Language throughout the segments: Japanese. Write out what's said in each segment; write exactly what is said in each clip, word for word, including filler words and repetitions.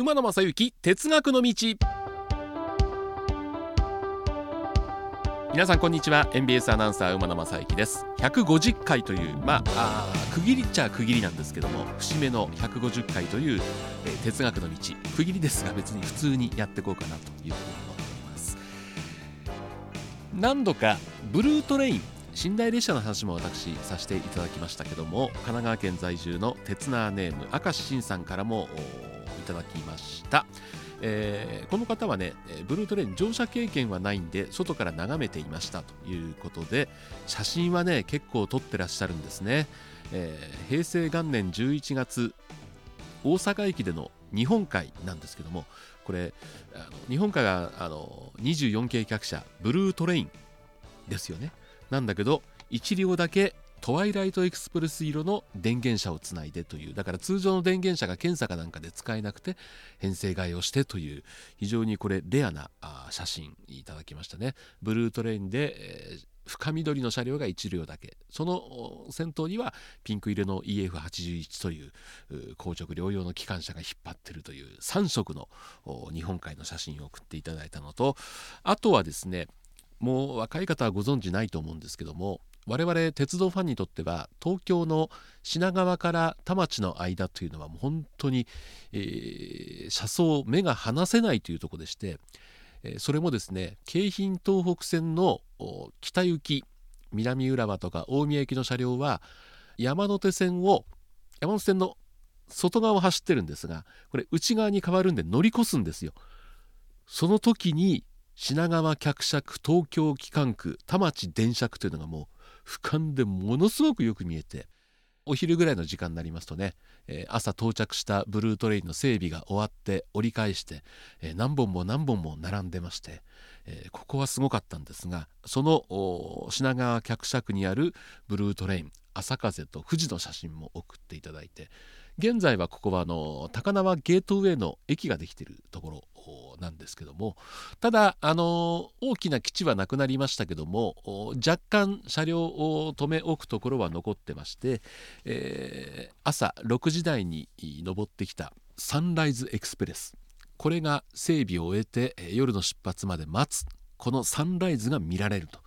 馬野正幸哲学の道。皆さんこんにちは。 エヌビーエス アナウンサー馬野正幸です。ひゃくごじゅっかいという、まあ、あ区切りっちゃ区切りなんですけども、節目のひゃくごじゅっかいという、えー、哲学の道、区切りですが別に普通にやっていこうかなというふうに思っています。何度かブルートレイン、寝台列車の話も私させていただきましたけども、神奈川県在住の鉄ナーネーム明石慎さんからもいただきました、えー、この方はね、ブルートレイン乗車経験はないんで外から眺めていましたということで、写真はね結構撮ってらっしゃるんですね、えー、平成元年じゅういちがつ、大阪駅での日本海なんですけども、これあの日本海があのにじゅうよんけい客車ブルートレインですよね。なんだけどいち両だけトワイライトエクスプレス色の電源車をつないでという、だから通常の電源車が検査かなんかで使えなくて編成替えをしてという、非常にこれレアな写真いただきましたね。ブルートレインで、えー、深緑の車両がいち両だけ、その先頭にはピンク色の イーエフはちじゅういち という硬直両用の機関車が引っ張ってるというさん色の日本海の写真を送っていただいたのと、あとはですね、もう若い方はご存知ないと思うんですけども、我々鉄道ファンにとっては東京の品川から田町の間というのはもう本当に、えー、車窓目が離せないというところでして、えー、それもですね、京浜東北線の北行き、南浦和とか大宮行きの車両は山手線を山手線の外側を走ってるんですが、これ内側に変わるんで乗り越すんですよ。その時に品川客車区、東京機関区、田町電車区というのがもう俯瞰でものすごくよく見えて、お昼ぐらいの時間になりますとね、えー、朝到着したブルートレインの整備が終わって折り返して、えー、何本も何本も並んでまして、えー、ここはすごかったんですが、その品川客車区にあるブルートレイン、朝風と富士の写真も送っていただいて、現在はここはあの高輪ゲートウェイの駅ができているところなんですけども、ただあの大きな基地はなくなりましたけども、若干車両を止め置くところは残ってまして、えー、朝ろくじ台に登ってきたサンライズエクスプレス、これが整備を終えて夜の出発まで待つ、このサンライズが見られると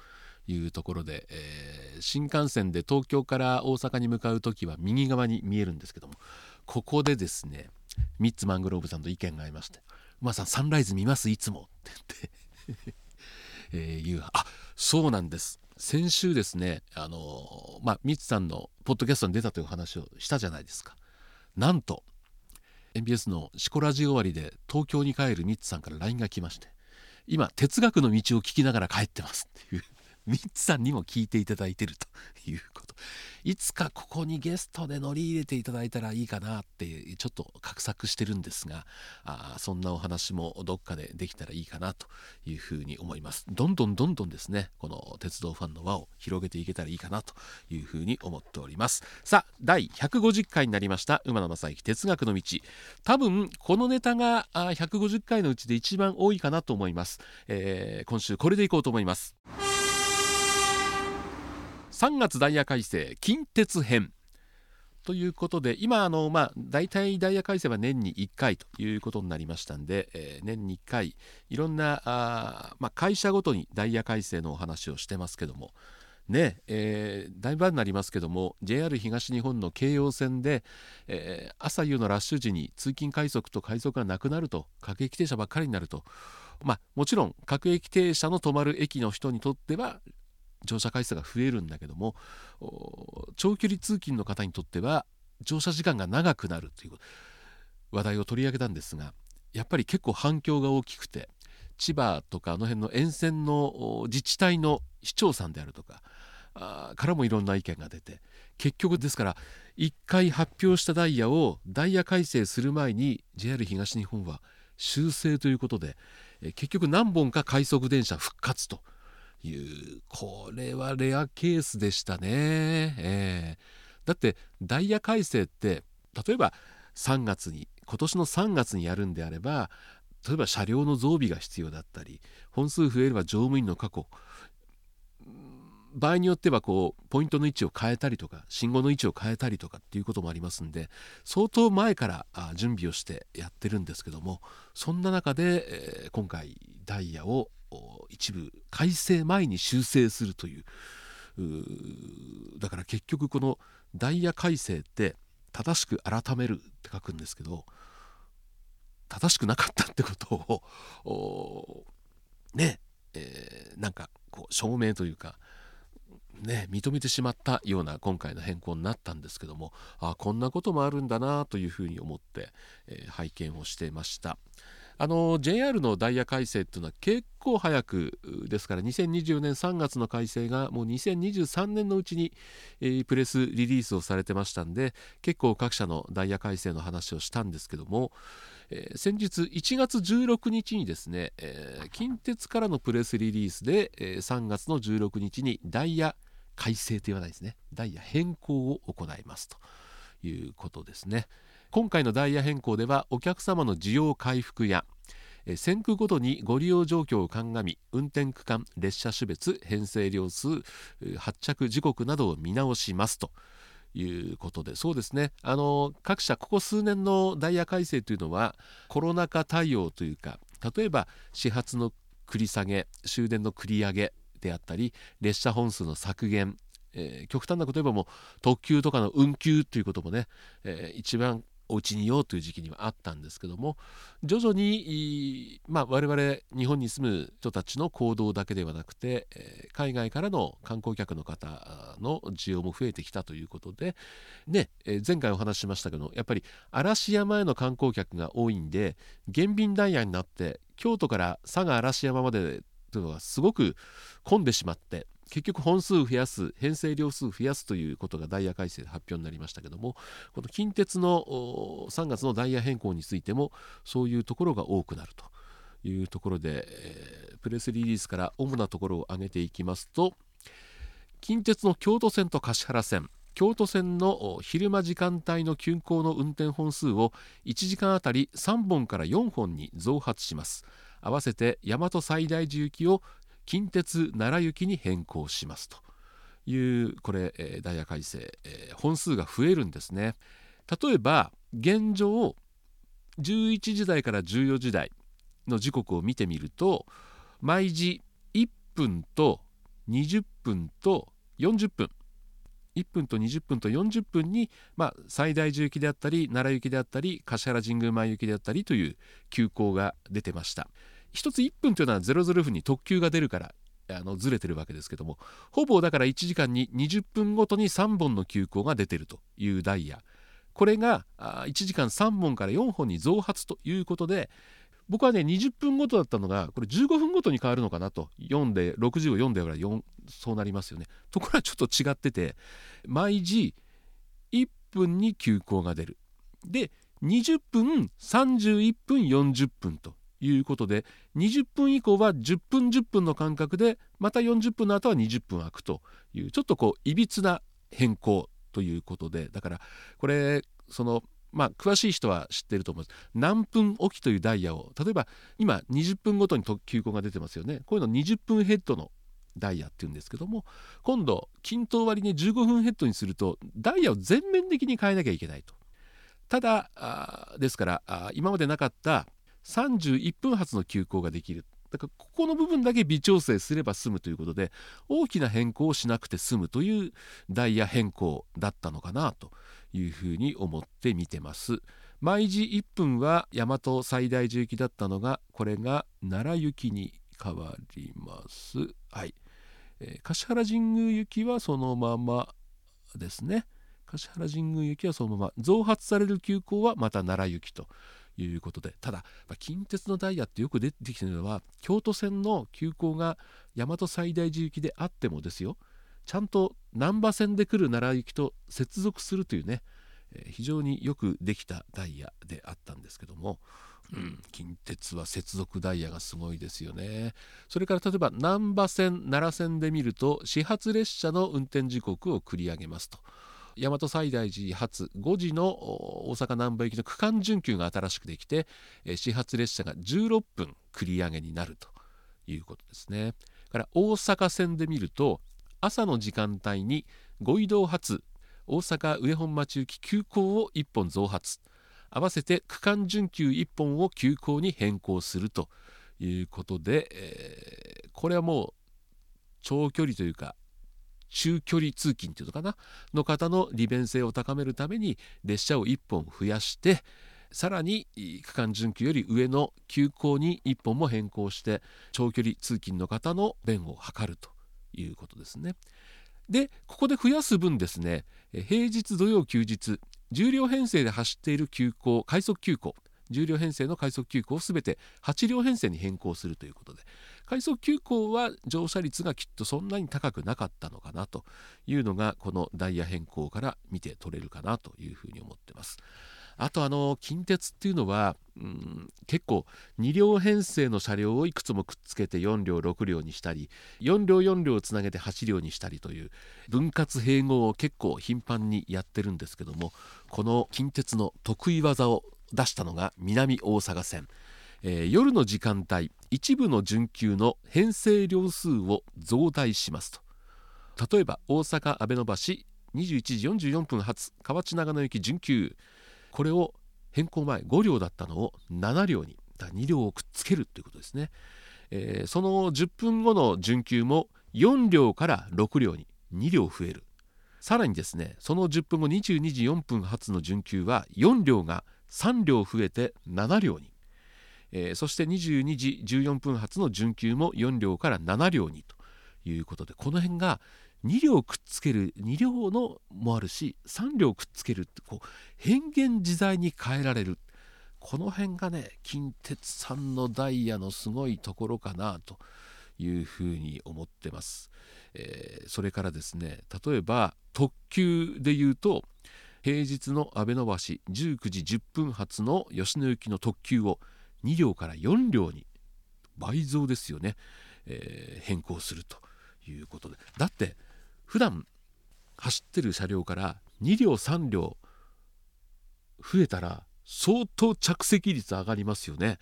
いうところで、えー、新幹線で東京から大阪に向かうときは右側に見えるんですけども、ここでですね、ミッツマングローブさんと意見が合いまして、馬さんサンライズ見ますいつもって言って、えー、言うあそうなんです。先週ですね、あのーまあ、ミッツさんのポッドキャストに出たという話をしたじゃないですか。なんと エヌビーエス のシコラジ終わりで東京に帰るミッツさんから ライン が来まして、今哲学の道を聞きながら帰ってますっていうミッツさんにも聞いていただいているということ、いつかここにゲストで乗り入れていただいたらいいかなってちょっと画策してるんですが、あそんなお話もどっかでできたらいいかなというふうに思います。どんどんどんどんですね、この鉄道ファンの輪を広げていけたらいいかなというふうに思っております。さあ第ひゃくごじゅっかいになりました。馬野正幸哲学の道、多分このネタがひゃくごじゅっかいのうちで一番多いかなと思います、えー、今週これでいこうと思います。さんがつダイヤ改正近鉄編ということで、今あの、まあ、大体ダイヤ改正は年にいっかいということになりましたんで、えー、年にいっかいいろんなあ、まあ、会社ごとにダイヤ改正のお話をしてますけどもね、えー、だいぶになりますけども ジェイアール 東日本の京葉線で、えー、朝夕のラッシュ時に通勤快速と快速がなくなると、各駅停車ばっかりになると、まあ、もちろん各駅停車の止まる駅の人にとっては乗車回数が増えるんだけども、長距離通勤の方にとっては乗車時間が長くなるという話題を取り上げたんですが、やっぱり結構反響が大きくて、千葉とかあの辺の沿線の自治体の市長さんであるとかからもいろんな意見が出て、結局ですからいっかい発表したダイヤをダイヤ改正する前に ジェイアール 東日本は修正ということで、結局何本か快速電車復活という、これはレアケースでしたね、えー、だってダイヤ改正って例えばさんがつに、今年のさんがつにやるんであれば、例えば車両の増備が必要だったり、本数増えれば乗務員の確保、場合によってはこうポイントの位置を変えたりとか信号の位置を変えたりとかっていうこともありますんで、相当前から準備をしてやってるんですけども、そんな中で今回ダイヤを一部改正前に修正するという、だから結局このダイヤ改正って正しく改めるって書くんですけど、正しくなかったってことをね、えー、なんかこう証明というかね、認めてしまったような今回の変更になったんですけども、あ、こんなこともあるんだなというふうに思って、えー、拝見をしていました。あの ジェイアール のダイヤ改正というのは結構早くですから、にせんにじゅうねんさんがつの改正がもうにせんにじゅうさんねんのうちに、えー、プレスリリースをされてましたんで、結構各社のダイヤ改正の話をしたんですけども、えー、先日いちがつじゅうろくにちにですね、えー、近鉄からのプレスリリースで、えー、さんがつのじゅうろくにちにダイヤ改正と言わないですね、ダイヤ変更を行いますということですね。今回のダイヤ変更では、お客様の需要回復や線区ごとにご利用状況を鑑み、運転区間、列車種別、編成両数、発着時刻などを見直しますということで、そうですね、あの各社ここ数年のダイヤ改正というのはコロナ禍対応というか、例えば始発の繰り下げ、終電の繰り上げであったり、列車本数の削減、えー、極端なこと言えばもう特急とかの運休ということもね、えー、一番お家にいようという時期にはあったんですけども、徐々に、まあ、我々日本に住む人たちの行動だけではなくて、えー、海外からの観光客の方の需要も増えてきたということで、ね、えー、前回お話ししましたけど、やっぱり嵐山への観光客が多いんで、減便ダイヤになって京都から佐賀嵐山までというのがすごく混んでしまって、結局本数を増やす、編成量数を増やすということがダイヤ改正で発表になりましたけども、この近鉄のさんがつのダイヤ変更についてもそういうところが多くなるというところで、えー、プレスリリースから主なところを挙げていきますと、近鉄の京都線と橿原線、京都線の昼間時間帯の急行の運転本数をいちじかんあたりさんぼんからよんほんに増発します。合わせて大和西大寺行きを近鉄奈良行きに変更しますという、これ、えー、ダイヤ改正、えー、本数が増えるんですね。例えば現状じゅういちじだいからじゅうよじだいの時刻を見てみると、毎時いっぷんとにじゅっぷんとよんじゅっぷん、いっぷんとにじゅっぷんとよんじゅっぷんに、まあ、西大寺行きであったり奈良行きであったり橿原神宮前行きであったりという急行が出てました。一ついっぷんというのはれいじふんに特急が出るからあのずれてるわけですけども、ほぼだからいちじかんににじゅっぷんごとにさんぼんの急行が出てるというダイヤ、これがいちじかんさんぼんからよんほんに増発ということで、僕はねにじゅっぷんごとだったのが、これじゅうごふんごとに変わるのかなと、よんでろくじをよんでよん、そうなりますよね。ところはちょっと違ってて、毎時いっぷんに急行が出る、でにじゅっぷん、さんじゅういっぷん、よんじゅっぷんということで、にじゅっぷん以降はじゅっぷんじゅっぷんの間隔で、またよんじゅっぷんの後はにじゅっぷん空くという、ちょっとこういびつな変更ということで、だからこれそのまあ詳しい人は知っていると思います。何分おきというダイヤを、例えば今にじゅっぷんごとに急行が出てますよね。こういうのにじゅっぷんヘッドのダイヤっていうんですけども、今度均等割にじゅうごふんヘッドにするとダイヤを全面的に変えなきゃいけないと。ただあですからあ今までなかったさんじゅういっぷん発の急行ができる、だからここの部分だけ微調整すれば済むということで、大きな変更をしなくて済むというダイヤ変更だったのかなというふうに思って見てます。毎時いっぷんは大和西大寺行きだったのが、これが奈良行きに変わります、はい。えー、橿原神宮行きはそのままですね。橿原神宮行きはそのまま、増発される急行はまた奈良行きということで、ただ近鉄のダイヤってよく出てきてるのは、京都線の急行が大和西大寺行きであってもですよ、ちゃんと難波線で来る奈良行きと接続するというね、えー、非常によくできたダイヤであったんですけども、うん、近鉄は接続ダイヤがすごいですよね。それから例えば難波線、奈良線で見ると、始発列車の運転時刻を繰り上げますと。大和西大寺発ごじの大阪難波行きの区間準急が新しくできて、始発列車がじゅうろっぷん繰り上げになるということですね。から大阪線で見ると、朝の時間帯にご移動発大阪上本町行き急行をいっぽん増発、合わせて区間準急いっぽんを急行に変更するということで、えー、これはもう長距離というか中距離通勤というのかなの方の利便性を高めるために列車をいっぽん増やして、さらに区間準急より上の急行にいっぽんも変更して長距離通勤の方の便を図るということですね。で、ここで増やす分ですね、平日土曜休日じゅう両編成で走っている急行、快速急行じゅう両編成の快速急行をすべてはち両編成に変更するということで、快速急行は乗車率がきっとそんなに高くなかったのかなというのがこのダイヤ変更から見て取れるかなというふうに思ってます。あとあの近鉄っていうのは、うん、結構に両編成の車両をいくつもくっつけてよん両ろく両にしたり、よん両よん両をつなげてはち両にしたりという分割併合を結構頻繁にやってるんですけども、この近鉄の得意技を出したのが南大阪線、えー、夜の時間帯一部の準急の編成両数を増大しますと。例えば大阪阿部野橋にじゅういちじよんじゅうよんぷん発河内長野行き準急、これを変更前ご両だったのをなな両に、に両をくっつけるということですね、えー、そのじゅっぷんごの準急もよん両からろく両にに両増える。さらにですね、そのじゅっぷんごにじゅうにじよんぷん発の準急はよん両がさん両増えてなな両に、えー、そしてにじゅうにじじゅうよんぷん発の準急もよん両からなな両にということで、この辺がに両くっつける、に両のもあるしさん両くっつけるってこう変幻自在に変えられる、この辺がね近鉄さんのダイヤのすごいところかなというふうに思ってます、えー、それからですね、例えば特急でいうと平日の阿部野橋じゅうくじじゅっぷん発の吉野行きの特急をに両からよん両に倍増ですよね、えー、変更するということで、だって普段走ってる車両からに両さん両増えたら相当着席率上がりますよね。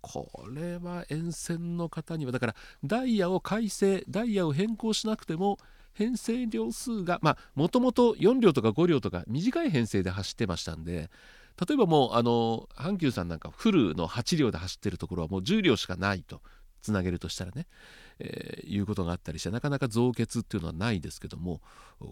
これは沿線の方にはだからダイヤを改正、ダイヤを変更しなくても編成両数が、まあもともとよん両とかご両とか短い編成で走ってましたんで、例えばもうあの阪急さんなんかフルのはち両で走ってるところはもうじゅう両しかないとつなげるとしたらね、えー、いうことがあったりして、なかなか増結っていうのはないですけども、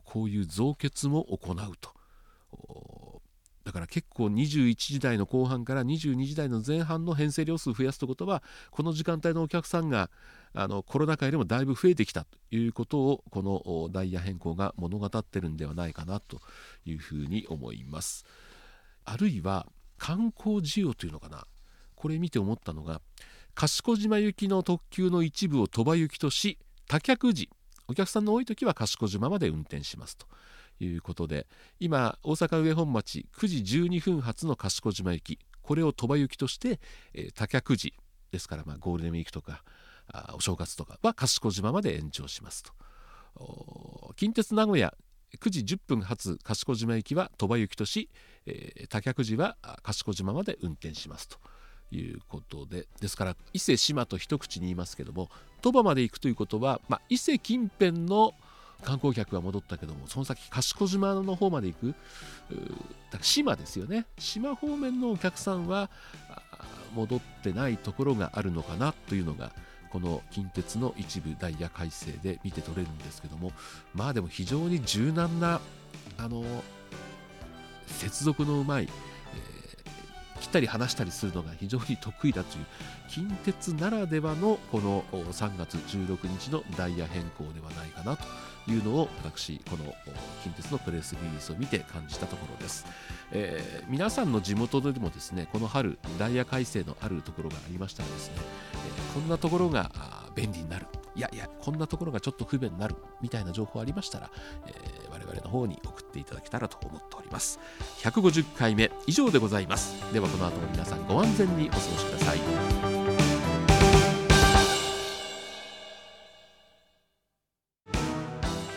こういう増結も行うと。だから結構にじゅういちじ台の後半からにじゅうにじ台の前半の編成両数増やすということは、この時間帯のお客さんがあのコロナ禍よりもだいぶ増えてきたということを、このダイヤ変更が物語ってるんではないかなというふうに思います。あるいは観光需要というのかな、これ見て思ったのが、賢島行きの特急の一部を鳥羽行きとし、多客時お客さんの多い時は賢島まで運転しますということで、今大阪上本町くじじゅうにふん発の賢島行き、これを鳥羽行きとして、えー、多客時ですから、まあゴールデンウィークとかあお正月とかは賢島まで延長しますと。近鉄名古屋くじじゅっぷん発賢島行きは鳥羽行きとし、えー、多客時は賢島まで運転しますということで、ですから伊勢志摩と一口に言いますけども、鳥羽まで行くということは、まあ、伊勢近辺の観光客が戻ったけども、その先賢島の方まで行く、だから島ですよね、島方面のお客さんは戻ってないところがあるのかなというのが、この近鉄の一部ダイヤ改正で見て取れるんですけども、まあでも非常に柔軟なあの接続のうまい、えー、切ったり離したりするのが非常に得意だという近鉄ならではのこのさんがつじゅうろくにちのダイヤ変更ではないかなというのを、私この近鉄のプレスリリースを見て感じたところです、えー、皆さんの地元でもですね、この春ダイヤ改正のあるところがありましたらですね、えー、こんなところが便利になる、いやいやこんなところがちょっと不便になるみたいな情報ありましたら、えー、我々の方に送っていただけたらと思っております。ひゃくごじゅっかいめ以上でございます。ではこの後も皆さんご安全にお過ごしください。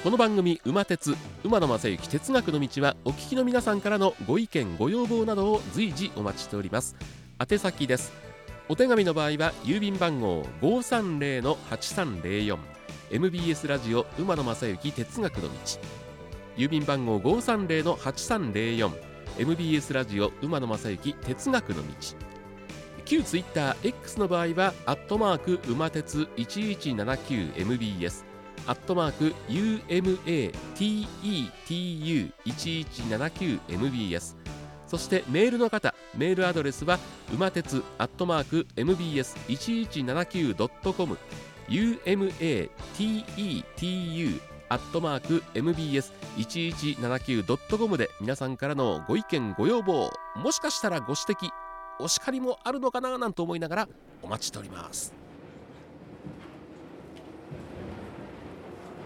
この番組馬鉄、馬野正幸哲学の道は、お聞きの皆さんからのご意見ご要望などを随時お待ちしております。宛先です。お手紙の場合は郵便番号 ごーさんぜろのはちさんぜろよんエムビーエス ラジオ馬野正幸哲学の道、郵便番号 ごーさんぜろのはちさんぜろよん エムビーエス ラジオ馬野正幸哲学の道、旧ツイッター X の場合はアットマーク馬鉄 いちいちななきゅうエムビーエス、 アットマーク ユーエムエーティーイーティーユーいちいちななきゅうエムビーエス、 そしてメールの方、メールアドレスは馬鉄アットマーク エムビーエスいちいちななきゅうドットコム、 ユーエムエーティーイーティーユー アットマーク エムビーエスいちいちななきゅうドットコム で皆さんからのご意見ご要望、もしかしたらご指摘お叱りもあるのかななんて思いながらお待ちしております。